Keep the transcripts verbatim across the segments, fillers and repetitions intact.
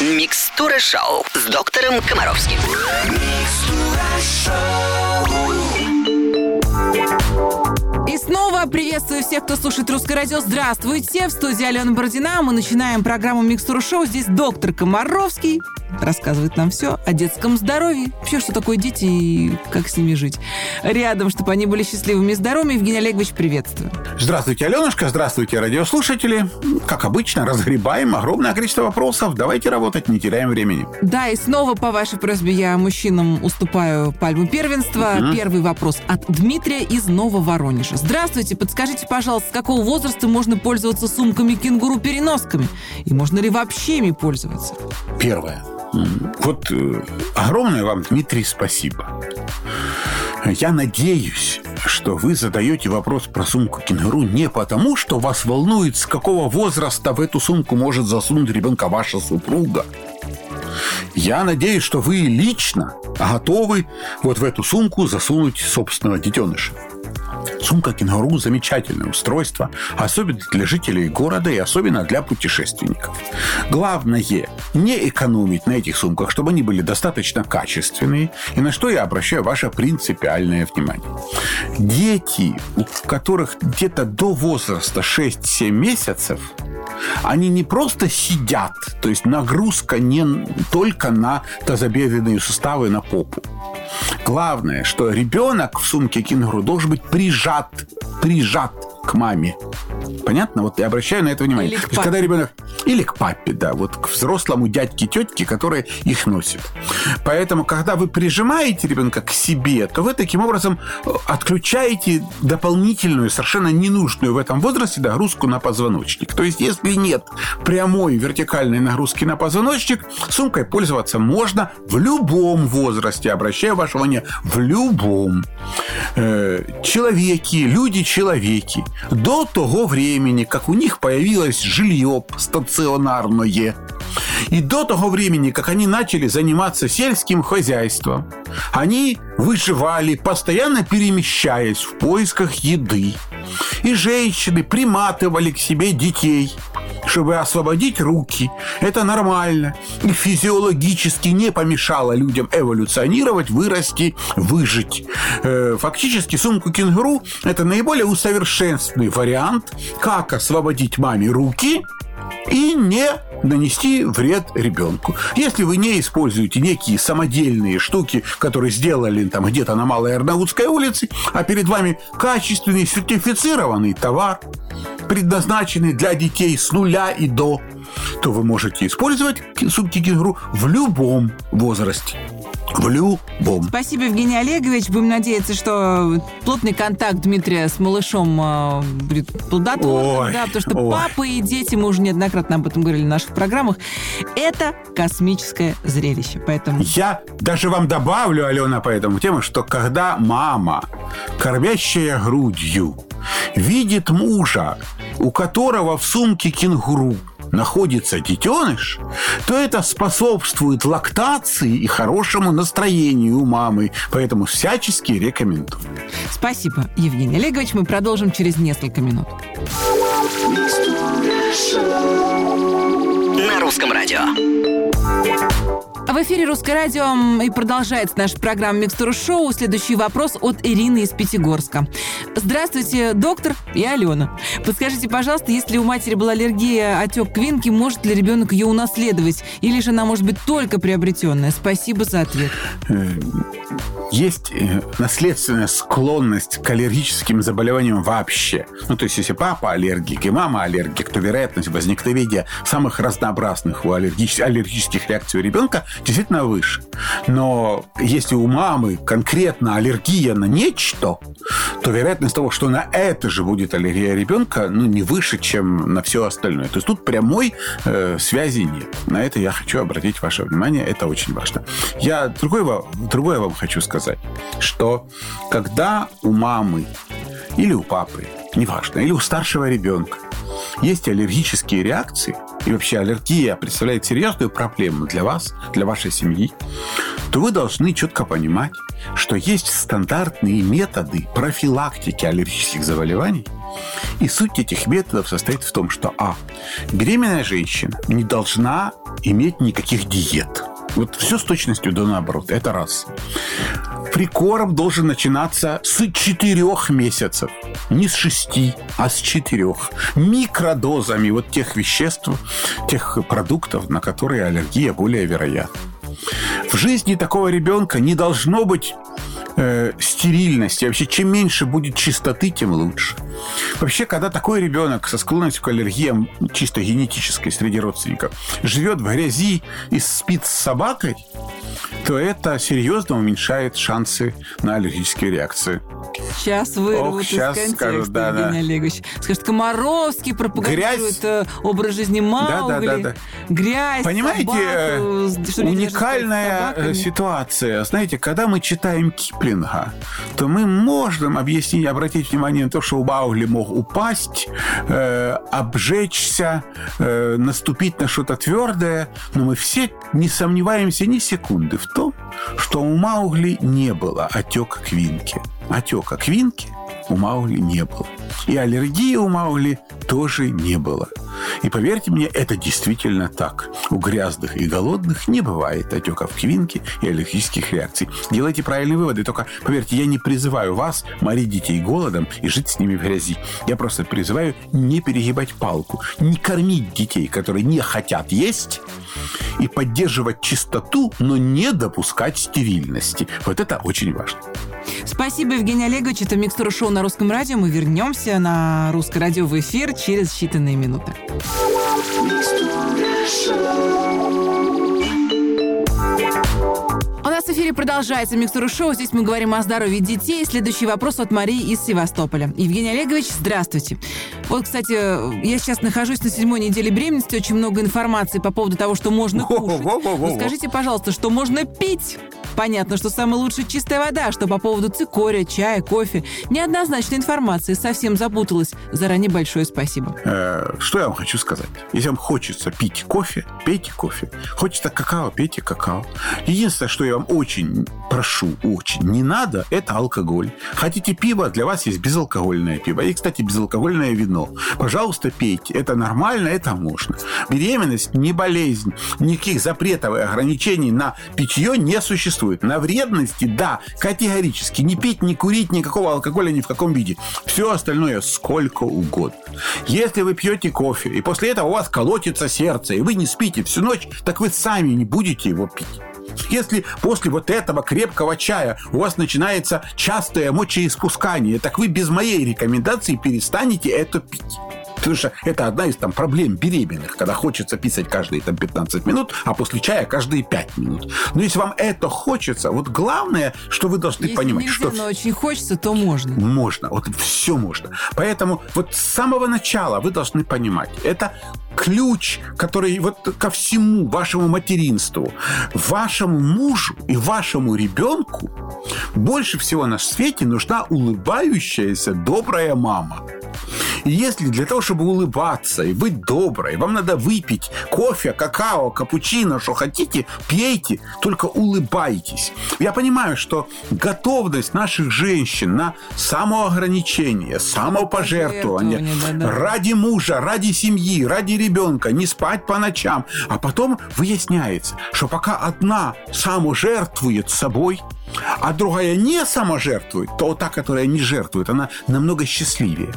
Микстура шоу с доктором Комаровским. И снова приветствую всех, кто слушает Русское радио. Здравствуйте! В студии Алена Бородина. Мы начинаем программу Микстура шоу. Здесь доктор Комаровский рассказывает нам все о детском здоровье. Вообще, что такое дети и как с ними жить. Рядом, чтобы они были счастливыми и здоровыми. Евгений Олегович, приветствую. Здравствуйте, Аленушка. Здравствуйте, радиослушатели. Как обычно, разгребаем огромное количество вопросов. Давайте работать, не теряем времени. Да, и снова по вашей просьбе я мужчинам уступаю пальму первенства. Угу. Первый вопрос от Дмитрия из Нововоронежа. Здравствуйте. Подскажите, пожалуйста, с какого возраста можно пользоваться сумками-кенгуру-переносками? И можно ли вообще ими пользоваться? Первое. Вот огромное вам, Дмитрий, спасибо. Я надеюсь, что вы задаете вопрос про сумку кенгуру не потому, что вас волнует, с какого возраста в эту сумку может засунуть ребенка ваша супруга. Я надеюсь, что вы лично готовы вот в эту сумку засунуть собственного детеныша. Сумка кенгуру – замечательное устройство, особенно для жителей города и особенно для путешественников. Главное – не экономить на этих сумках, чтобы они были достаточно качественные, и на что я обращаю ваше принципиальное внимание. Дети, у которых где-то до возраста шесть-семь месяцев, они не просто сидят, то есть нагрузка не только на тазобедренные суставы, на попу. Главное, что ребенок в сумке кенгуру должен быть прижат, прижат к маме. Понятно? Вот я обращаю на это внимание. Или к папе. Когда ребенок... Или к папе, да. Вот к взрослому дядьке, тетке, которые их носят. Поэтому, когда вы прижимаете ребенка к себе, то вы таким образом отключаете дополнительную, совершенно ненужную в этом возрасте нагрузку на позвоночник. То есть, если нет прямой вертикальной нагрузки на позвоночник, сумкой пользоваться можно в любом возрасте. Обращаю ваше внимание, в любом. Э, человеки, люди-человеки. До того времени, как у них появилось жилье стационарное, и до того времени, как они начали заниматься сельским хозяйством, они выживали, постоянно перемещаясь в поисках еды. И женщины приматывали к себе детей, чтобы освободить руки. Это нормально. И физиологически не помешало людям эволюционировать, вырасти, выжить. Фактически сумку кенгуру – это наиболее усовершенствованный вариант, как освободить маме руки и не нанести вред ребенку. Если вы не используете некие самодельные штуки, которые сделали там где-то на Малой Арнаутской улице, а перед вами качественный сертифицированный товар, предназначенный для детей с нуля и до, то вы можете использовать сумки кенгуру в любом возрасте. В любом. Спасибо, Евгений Олегович. Будем надеяться, что плотный контакт Дмитрия с малышом э, будет плодотворным, да, потому что ой. папы и дети, мы уже неоднократно об этом говорили в наших программах, это космическое зрелище. Поэтому... Я даже вам добавлю, Алена, по этому тему, что когда мама, кормящая грудью, видит мужа, у которого в сумке кенгуру находится детеныш, то это способствует лактации и хорошему настроению у мамы. Поэтому всячески рекомендую. Спасибо, Евгений Олегович. Мы продолжим через несколько минут. На Русском радио. В эфире Русское радио и продолжается наша программа «Микстура шоу». Следующий вопрос от Ирины из Пятигорска. Здравствуйте, доктор, я Алена. Подскажите, пожалуйста, если у матери была аллергия, отек Квинки, может ли ребенок ее унаследовать? Или же она может быть только приобретенная? Спасибо за ответ. Есть наследственная склонность к аллергическим заболеваниям вообще. Ну, то есть, если папа аллергик и мама аллергик, то вероятность возникновения самых разнообразных аллергических реакций у ребенка действительно выше. Но если у мамы конкретно аллергия на нечто, то вероятность того, что на это же будет аллергия ребенка, ну, не выше, чем на все остальное. То есть тут прямой э, связи нет. На это я хочу обратить ваше внимание. Это очень важно. Я другое вам, другое вам хочу сказать, что когда у мамы или у папы, неважно, или у старшего ребенка есть аллергические реакции, и вообще аллергия представляет серьезную проблему для вас, для вашей семьи, то вы должны четко понимать, что есть стандартные методы профилактики аллергических заболеваний. И суть этих методов состоит в том, что а. беременная женщина не должна иметь никаких диет. Вот все с точностью до наоборот. Это раз. Прикорм должен начинаться с четырех месяцев. Не с шести, а с четырех. Микродозами вот тех веществ, тех продуктов, на которые аллергия более вероятна. В жизни такого ребенка не должно быть э, стерильности. Вообще, чем меньше будет чистоты, тем лучше. Вообще, когда такой ребенок со склонностью к аллергиям чисто генетической среди родственников живет в грязи и спит с собакой, то это серьезно уменьшает шансы на аллергические реакции. Сейчас вырвут Ох, из сейчас контекста, скажут, да, Евгений да. Олегович. Скажут, Комаровский пропагандирует Грязь. образ жизни Маугли. Да, да, да, да. Грязь, Понимаете, собаку, уникальная ситуация. Знаете, когда мы читаем Киплинга, то мы можем объяснить, обратить внимание на то, что у Маугли мог упасть, э, обжечься, э, наступить на что-то твердое, но мы все не сомневаемся ни секунды в том, что у Маугли не было отека Квинки. Отека Квинки у Маугли не было. И аллергии у Маугли тоже не было. И поверьте мне, это действительно так. У грязных и голодных не бывает отеков Квинки и аллергических реакций. Делайте правильные выводы. Только, поверьте, я не призываю вас морить детей голодом и жить с ними в грязи. Я просто призываю не перегибать палку, не кормить детей, которые не хотят есть, и поддерживать чистоту, но не допускать стерильности. Вот это очень важно. Спасибо, Евгений Олегович. Это «Микстура шоу» на Русском радио. Мы вернемся на Русское радио в эфир через считанные минуты. У нас в эфире продолжается «Микстура шоу». Здесь мы говорим о здоровье детей. Следующий вопрос от Марии из Севастополя. Евгений Олегович, здравствуйте. Вот, кстати, я сейчас нахожусь на седьмой неделе беременности. Очень много информации по поводу того, что можно кушать. Но скажите, пожалуйста, что можно пить? Понятно, что самая лучшая чистая вода, что по поводу цикория, чая, кофе. Неоднозначной информации, совсем запуталась. Заранее большое спасибо. Э, что я вам хочу сказать? Если вам хочется пить кофе, пейте кофе. Хочется какао, пейте какао. Единственное, что я вам очень прошу, очень не надо, это алкоголь. Хотите пиво, для вас есть безалкогольное пиво. И, кстати, безалкогольное вино. Пожалуйста, пейте. Это нормально, это можно. Беременность не болезнь. Никаких запретов и ограничений на питье не существует. На вредности, да, категорически. Не пить, не курить, никакого алкоголя ни в каком виде. Все остальное сколько угодно. Если вы пьете кофе, и после этого у вас колотится сердце, и вы не спите всю ночь, так вы сами не будете его пить. Если после вот этого крепкого чая у вас начинается частое мочеиспускание, так вы без моей рекомендации перестанете это пить. Потому что это одна из там проблем беременных, когда хочется писать каждые там пятнадцать минут, а после чая каждые пять минут. Но если вам это хочется, вот главное, что вы должны если понимать, нельзя, что... Если очень хочется, то можно. Можно. Вот все можно. Поэтому вот с самого начала вы должны понимать, это ключ, который вот ко всему вашему материнству, вашему мужу и вашему ребенку больше всего на свете нужна улыбающаяся добрая мама. И если для того, чтобы улыбаться и быть доброй, вам надо выпить кофе, какао, капучино, что хотите, пейте, только улыбайтесь. Я понимаю, что готовность наших женщин на самоограничение, самопожертвование ради мужа, ради семьи, ради ребенка, не спать по ночам. А потом выясняется, что пока одна саможертвует собой, а другая не саможертвует, то та, которая не жертвует, она намного счастливее.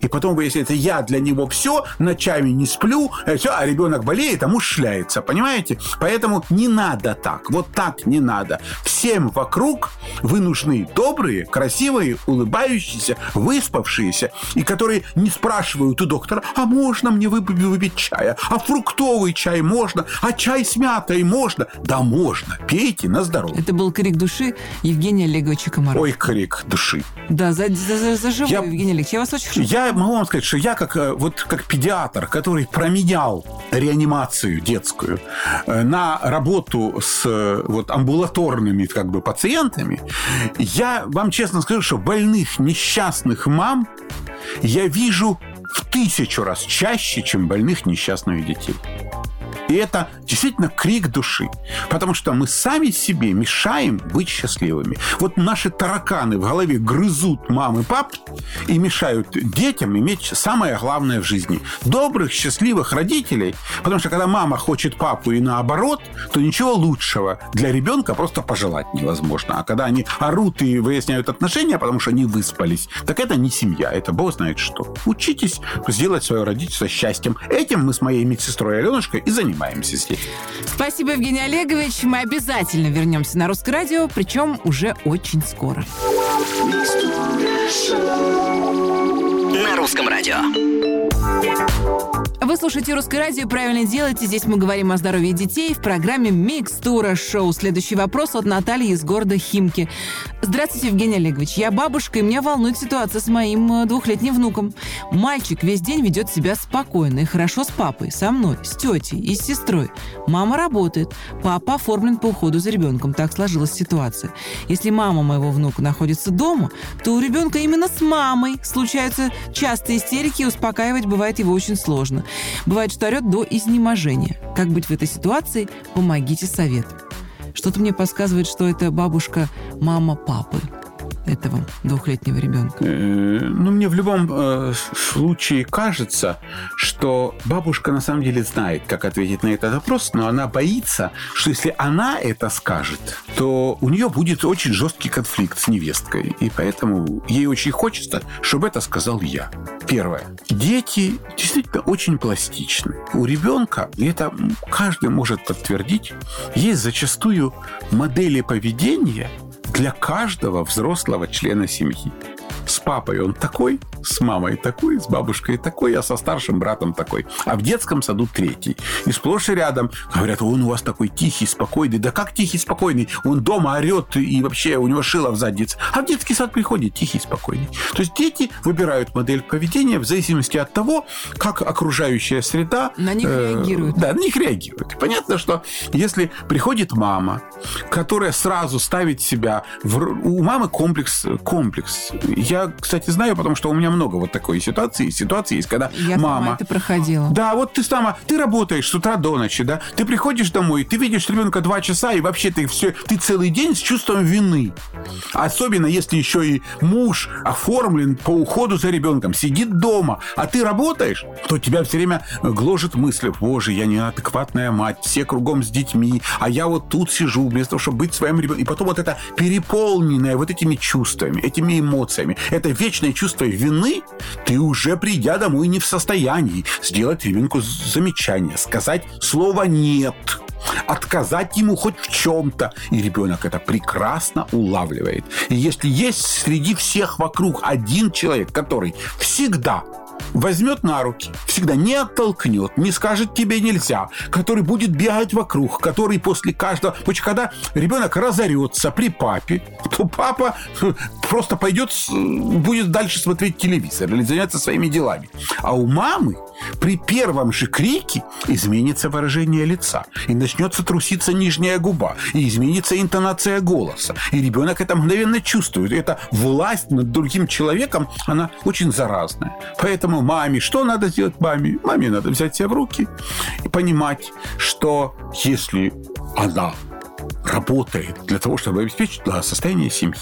И потом выясняется, я для него все, ночами не сплю, все, а ребенок болеет, а муж шляется, понимаете? Поэтому не надо так, вот так не надо. Всем вокруг вы нужны добрые, красивые, улыбающиеся, выспавшиеся, и которые не спрашивают у доктора, а можно мне выпить чая? А фруктовый чай можно? А чай с мятой можно? Да можно, пейте на здоровье. Это был крик души Евгения Олеговича Комаровского. Ой, крик души. Да, за, за, за, за живую, я... Евгений Олегович, я вас очень хорошо. Я могу вам сказать, что я как, вот, как педиатр, который променял реанимацию детскую на работу с вот, амбулаторными как бы, пациентами, я вам честно скажу, что больных несчастных мам я вижу в тысячу раз чаще, чем больных несчастных детей. И это действительно крик души. Потому что мы сами себе мешаем быть счастливыми. Вот наши тараканы в голове грызут мам и пап и мешают детям иметь самое главное в жизни. Добрых, счастливых родителей. Потому что когда мама хочет папу и наоборот, то ничего лучшего для ребенка просто пожелать невозможно. А когда они орут и выясняют отношения, потому что не выспались, так это не семья, это бог знает что. Учитесь сделать свое родительство счастьем. Этим мы с моей медсестрой Аленушкой и занимаемся здесь. Спасибо, Евгений Олегович. Мы обязательно вернемся на Русское радио, причем уже очень скоро. На Русском радио. Вы слушаете Русское радио, правильно делаете. Здесь мы говорим о здоровье детей в программе «Микстура шоу». Следующий вопрос от Натальи из города Химки. Здравствуйте, Евгений Олегович. Я бабушка, и меня волнует ситуация с моим двухлетним внуком. Мальчик весь день ведет себя спокойно и хорошо с папой, со мной, с тетей и с сестрой. Мама работает, папа оформлен по уходу за ребенком. Так сложилась ситуация. Если мама моего внука находится дома, то у ребенка именно с мамой случаются частые истерики, и успокаивать бывает его очень сложно. Бывает, что орет до изнеможения. Как быть в этой ситуации? Помогите совет. Что-то мне подсказывает, что это бабушка, мама папы этого двухлетнего ребенка. Ну, мне в любом э, случае кажется, что бабушка на самом деле знает, как ответить на этот вопрос, но она боится, что если она это скажет, то у нее будет очень жесткий конфликт с невесткой. И поэтому ей очень хочется, чтобы это сказал я. Первое. Дети действительно очень пластичны. У ребенка, и это каждый может подтвердить, есть зачастую модели поведения для каждого взрослого члена семьи. С папой он такой, с мамой такой, с бабушкой такой, а со старшим братом такой. А в детском саду третий. И сплошь и рядом говорят: он у вас такой тихий, спокойный. Да как тихий, спокойный? Он дома орет, и вообще у него шило в заднице. А в детский сад приходит тихий, спокойный. То есть дети выбирают модель поведения в зависимости от того, как окружающая среда... На них э, реагирует. Да, на них реагирует. И понятно, что если приходит мама, которая сразу ставит себя... В... У мамы комплекс... комплекс. Я, кстати, знаю, потому что у меня много вот такой ситуации. Ситуации есть, когда я мама... Я это проходила. Да, вот ты сама... Ты работаешь с утра до ночи, да? Ты приходишь домой, ты видишь ребенка два часа, и вообще ты, все, ты целый день с чувством вины. Особенно, если еще и муж оформлен по уходу за ребенком, сидит дома, а ты работаешь, то тебя все время гложет мысль: боже, я неадекватная мать, все кругом с детьми, а я вот тут сижу, вместо того, чтобы быть своим ребенком. И потом вот это переполненное вот этими чувствами, этими эмоциями, это вечное чувство вины. Ты уже, придя домой, не в состоянии сделать ребенку замечание, сказать слово «нет», отказать ему хоть в чем-то. И ребенок это прекрасно улавливает. И если есть среди всех вокруг один человек, который всегда возьмет на руки, всегда не оттолкнет, не скажет «тебе нельзя», который будет бегать вокруг, который после каждого... Когда ребенок разорется при папе, то папа просто пойдет, будет дальше смотреть телевизор или заняться своими делами. А у мамы при первом же крике изменится выражение лица, и начнется труситься нижняя губа, и изменится интонация голоса. И ребенок это мгновенно чувствует. Эта власть над другим человеком, она очень заразная. Поэтому маме, что надо сделать маме? Маме надо взять себя в руки и понимать, что если она работает для того, чтобы обеспечить состояние семьи,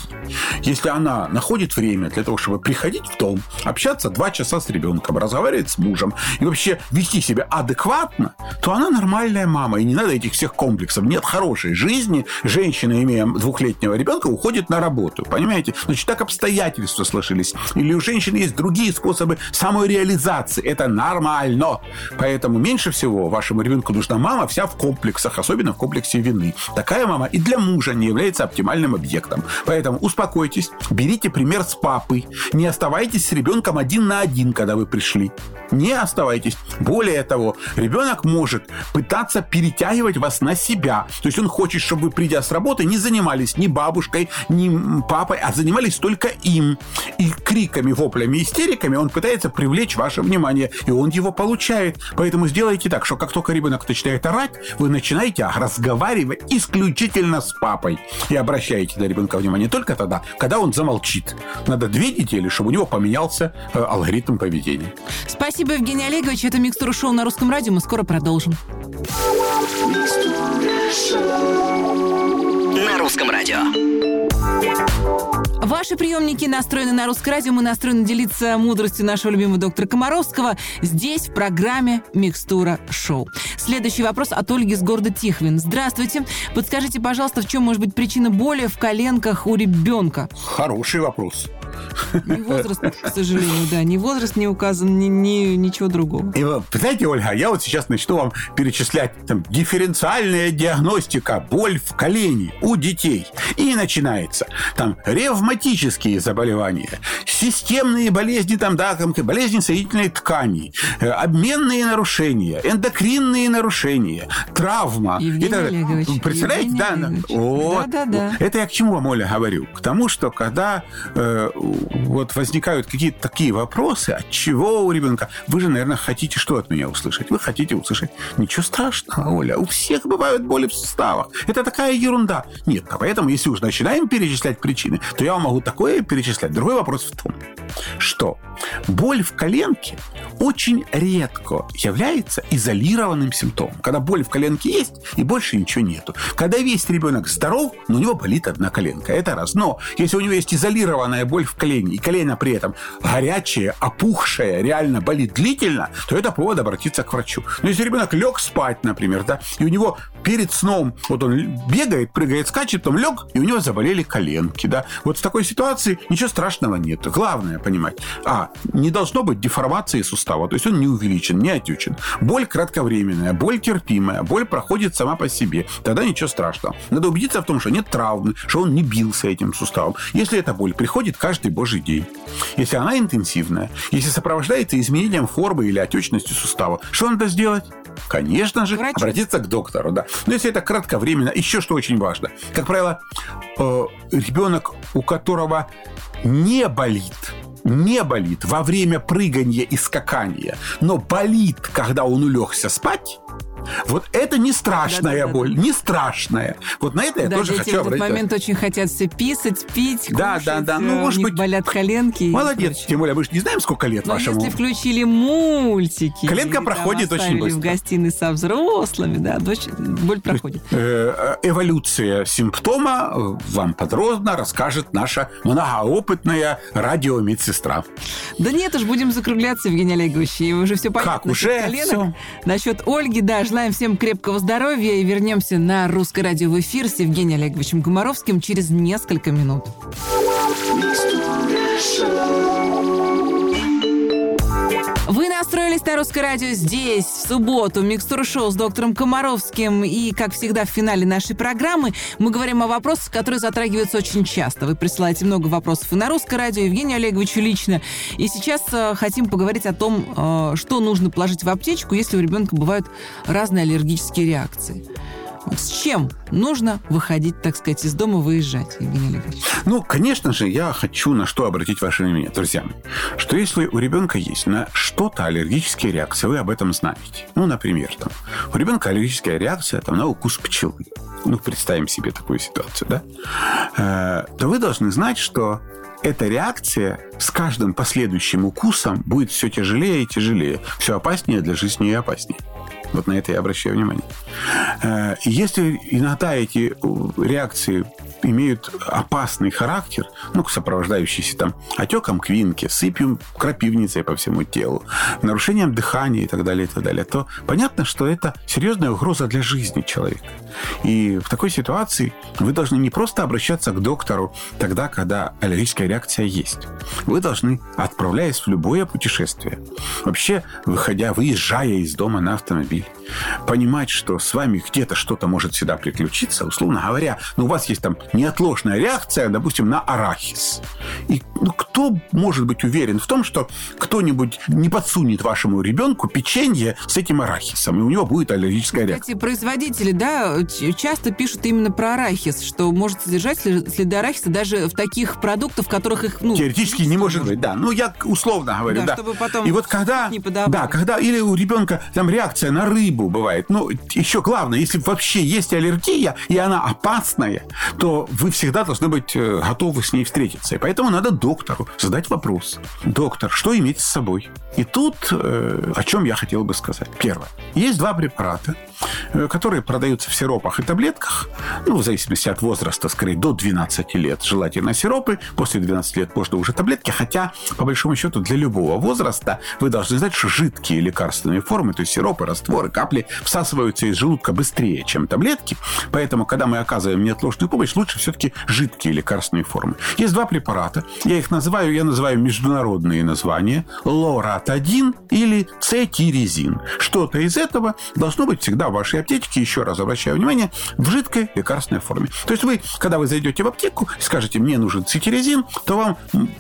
если она находит время для того, чтобы приходить в дом, общаться два часа с ребенком, разговаривать с мужем и вообще вести себя адекватно, то она нормальная мама, и не надо этих всех комплексов. Нет хорошей жизни. Женщина, имея двухлетнего ребенка, уходит на работу. Понимаете? Значит, так обстоятельства сложились. Или у женщины есть другие способы самореализации. Это нормально. Поэтому меньше всего вашему ребенку нужна мама вся в комплексах, особенно в комплексе вины. Такая мама и для мужа не является оптимальным объектом. Поэтому успокойтесь, берите пример с папы. Не оставайтесь с ребенком один на один, когда вы пришли. Не оставайтесь. Более того, ребенок может пытаться перетягивать вас на себя. То есть он хочет, чтобы вы, придя с работы, не занимались ни бабушкой, ни папой, а занимались только им. И криками, воплями, истериками он пытается привлечь ваше внимание. И он его получает. Поэтому сделайте так, что как только ребенок начинает орать, вы начинаете разговаривать исключительно исключительно с папой. И обращайте на ребенка внимание только тогда, когда он замолчит. Надо две недели, чтобы у него поменялся алгоритм поведения. Спасибо, Евгений Олегович. Это «Микстура шоу» на Русском радио. Мы скоро продолжим. На Русском радио. Ваши приемники настроены на Русское радио. Мы настроены делиться мудростью нашего любимого доктора Комаровского здесь, в программе «Микстура шоу». Следующий вопрос от Ольги из города Тихвин. Здравствуйте. Подскажите, пожалуйста, в чем может быть причина боли в коленках у ребенка? Хороший вопрос. Не возраст, к сожалению, да. Ни возраст не указан, ни, ни ничего другого. И вы знаете, Ольга, я вот сейчас начну вам перечислять там, дифференциальная диагностика, боль в колене у детей. И начинается там ревматические заболевания, системные болезни, там, да, болезни соединительной ткани, обменные нарушения, эндокринные нарушения, травма. Евгений это, Олегович. Представляете, Евгений да? Олегович. Вот. Да, да, да. Это я к чему вам, Оля, говорю? К тому, что когда... Э, вот возникают какие-то такие вопросы, от чего у ребенка? Вы же, наверное, хотите что от меня услышать? Вы хотите услышать? Ничего страшного, Оля. У всех бывают боли в суставах. Это такая ерунда. Нет, а поэтому, если уж начинаем перечислять причины, то я вам могу такое перечислять. Другой вопрос в том, что боль в коленке очень редко является изолированным симптомом. Когда боль в коленке есть, и больше ничего нету. Когда весь ребенок здоров, но у него болит одна коленка. Это раз. Но если у него есть изолированная боль в колене, и колено при этом горячее, опухшее, реально болит длительно, то это повод обратиться к врачу. Но если ребенок лег спать, например, да, и у него перед сном, вот он бегает, прыгает, скачет, потом лег, и у него заболели коленки, да. Вот в такой ситуации ничего страшного нет. Главное понимать, а, не должно быть деформации сустава, то есть он не увеличен, не отечен. Боль кратковременная, боль терпимая, боль проходит сама по себе, тогда ничего страшного. Надо убедиться в том, что нет травмы, что он не бился этим суставом. Если эта боль приходит каждый божий день, если она интенсивная, если сопровождается изменением формы или отечностью сустава, что надо сделать? Конечно же, врач. Обратиться к доктору, да. Но если это кратковременно, еще что очень важно. Как правило, э, ребенок, у которого не болит, не болит во время прыгания и скакания, но болит, когда он улегся спать, вот это не страшная да, да, боль, да, да. не страшная. Вот на это я да, тоже хочу обратить. Да, дети в этот момент очень хотят все писать, пить, да, кушать, да, да. Ну, может у них быть... болят коленки. Молодец, тем более, мы же не знаем, сколько лет Но вашему... если включили мультики... Коленка проходит очень быстро. В гостиной со взрослыми, да, боль проходит. Эволюция симптома вам подробно расскажет наша многоопытная радиомедсестра. Да нет уж, будем закругляться, Евгений Олегович, и уже все понятно. Как уже? Все. Насчет Ольги, да, желаем всем крепкого здоровья и вернемся на Русское радио в эфир с Евгением Олеговичем Комаровским через несколько минут. Вы настроились на Русское радио здесь, в субботу. Микстура шоу с доктором Комаровским. И, как всегда, в финале нашей программы мы говорим о вопросах, которые затрагиваются очень часто. Вы присылаете много вопросов и на Русское радио, Евгению Олеговичу лично. И сейчас э, хотим поговорить о том, э, что нужно положить в аптечку, если у ребенка бывают разные аллергические реакции. С чем нужно выходить, так сказать, из дома, выезжать, Евгений Олегович? Ну, конечно же, я хочу на что обратить ваше внимание, друзья мои. Что если у ребенка есть на что-то аллергические реакции, вы об этом знаете. Ну, например, там, у ребенка аллергическая реакция там, на укус пчелы. Ну, представим себе такую ситуацию, да? Э, то вы должны знать, что эта реакция с каждым последующим укусом будет все тяжелее и тяжелее, все опаснее для жизни и опаснее. Вот на это я обращаю внимание. Если иногда эти реакции имеют опасный характер, ну, сопровождающийся там отеком квинки, сыпью, крапивницей по всему телу, нарушением дыхания и так далее, и так далее, то понятно, что это серьезная угроза для жизни человека. И в такой ситуации вы должны не просто обращаться к доктору тогда, когда аллергическая реакция есть. Вы должны, отправляясь в любое путешествие, вообще выходя, выезжая из дома на автомобиль, понимать, что с вами где-то что-то может всегда приключиться, условно говоря, ну, у вас есть там неотложная реакция, допустим, на арахис. И ну, кто может быть уверен в том, что кто-нибудь не подсунет вашему ребенку печенье с этим арахисом, и у него будет аллергическая реакция? Эти производители, да, часто пишут именно про арахис, что может содержать следы арахиса даже в таких продуктах, в которых их... Ну, теоретически не может быть, да. Ну, я условно говорю, да. да. Чтобы потом и вот когда... Да, когда... Или у ребенка там реакция на рыбу бывает. Ну, еще главное, если вообще есть аллергия, и она опасная, то вы всегда должны быть готовы с ней встретиться. И поэтому надо доктору задать вопрос. Доктор, что иметь с собой? И тут э, о чем я хотел бы сказать. Первое. Есть два препарата, которые продаются в сиропах и таблетках, ну, в зависимости от возраста, скорее, до двенадцати лет желательно сиропы, после двенадцати лет можно уже таблетки, хотя, по большому счету, для любого возраста вы должны знать, что жидкие лекарственные формы, то есть сиропы, растворы, капли, всасываются из желудка быстрее, чем таблетки, поэтому, когда мы оказываем неотложную помощь, лучше все-таки жидкие лекарственные формы. Есть два препарата, я их называю, я называю международные названия, лоратадин или цетиризин. Что-то из этого должно быть всегда в вашей аптечке, еще раз обращаю внимание, в жидкой лекарственной форме. То есть вы, когда вы зайдете в аптеку и скажете, мне нужен цетиризин, то вам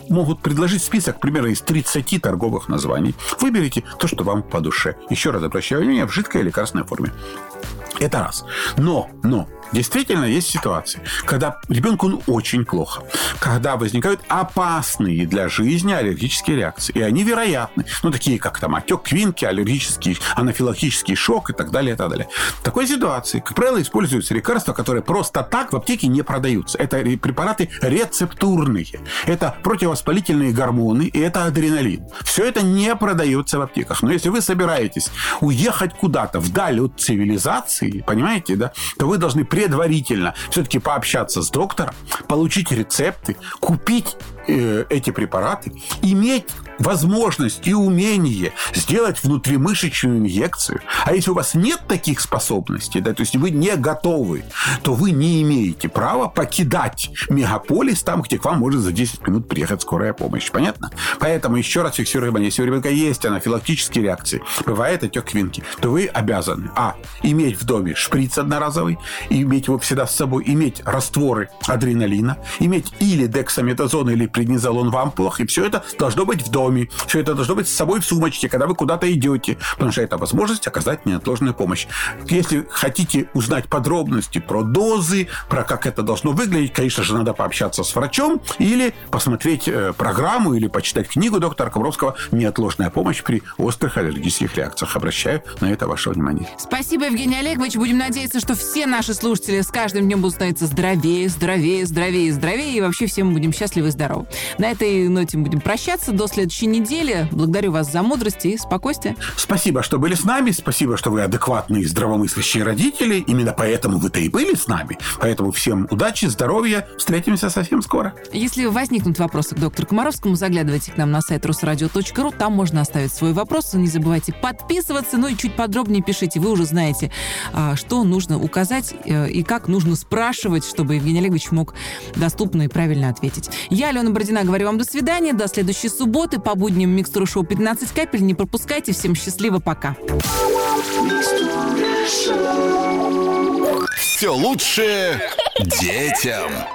могут предложить список примерно из тридцати торговых названий. Выберите то, что вам по душе. Еще раз обращаю внимание, в жидкой лекарственной форме. Это раз. Но, но, действительно есть ситуации, когда ребенку ну, очень плохо, когда возникают опасные для жизни аллергические реакции. И они вероятны. Ну, такие как там отек Квинке, аллергический, анафилактический шок и так далее, и так далее. В такой ситуации, как правило, используются лекарства, которые просто так в аптеке не продаются. Это препараты рецептурные. Это противовоспалительные гормоны и это адреналин. Все это не продается в аптеках. Но если вы собираетесь уехать куда-то вдаль от цивилизации, понимаете, да, то вы должны предварительно все-таки пообщаться с доктором, получить рецепты, купить э, эти препараты, иметь возможность и умение сделать внутримышечную инъекцию. А если у вас нет таких способностей, да, то есть вы не готовы, то вы не имеете права покидать мегаполис там, где к вам может за десять минут приехать скорая помощь. Понятно? Поэтому еще раз фиксирую внимание. Если у ребенка есть анафилактические реакции, бывает отек Квинки, то вы обязаны а. иметь в доме шприц одноразовый, иметь его всегда с собой, иметь растворы адреналина, иметь или дексаметазон, или преднизолон в ампулах, и все это должно быть в доме. Все это должно быть с собой в сумочке, когда вы куда-то идете, потому что это возможность оказать неотложную помощь. Если хотите узнать подробности про дозы, про как это должно выглядеть, конечно же, надо пообщаться с врачом или посмотреть программу или почитать книгу доктора Комаровского «Неотложная помощь при острых аллергических реакциях». Обращаю на это ваше внимание. Спасибо, Евгений Олегович. Будем надеяться, что все наши слушатели с каждым днем будут становиться здоровее, здоровее, здоровее, здоровее, и вообще все мы будем счастливы и здоровы. На этой ноте будем прощаться. До следующего недели. Благодарю вас за мудрость и спокойствие. Спасибо, что были с нами. Спасибо, что вы адекватные, здравомыслящие родители. Именно поэтому вы-то и были с нами. Поэтому всем удачи, здоровья. Встретимся совсем скоро. Если возникнут вопросы к доктору Комаровскому, заглядывайте к нам на сайт русрадио точка ру. Там можно оставить свой вопрос. Не забывайте подписываться. Ну и чуть подробнее пишите. Вы уже знаете, что нужно указать и как нужно спрашивать, чтобы Евгений Олегович мог доступно и правильно ответить. Я, Алена Бородина, говорю вам до свидания. До следующей субботы. По будням Микстура шоу пятнадцать капель. Не пропускайте. Всем счастливо. Пока. Все лучшее детям.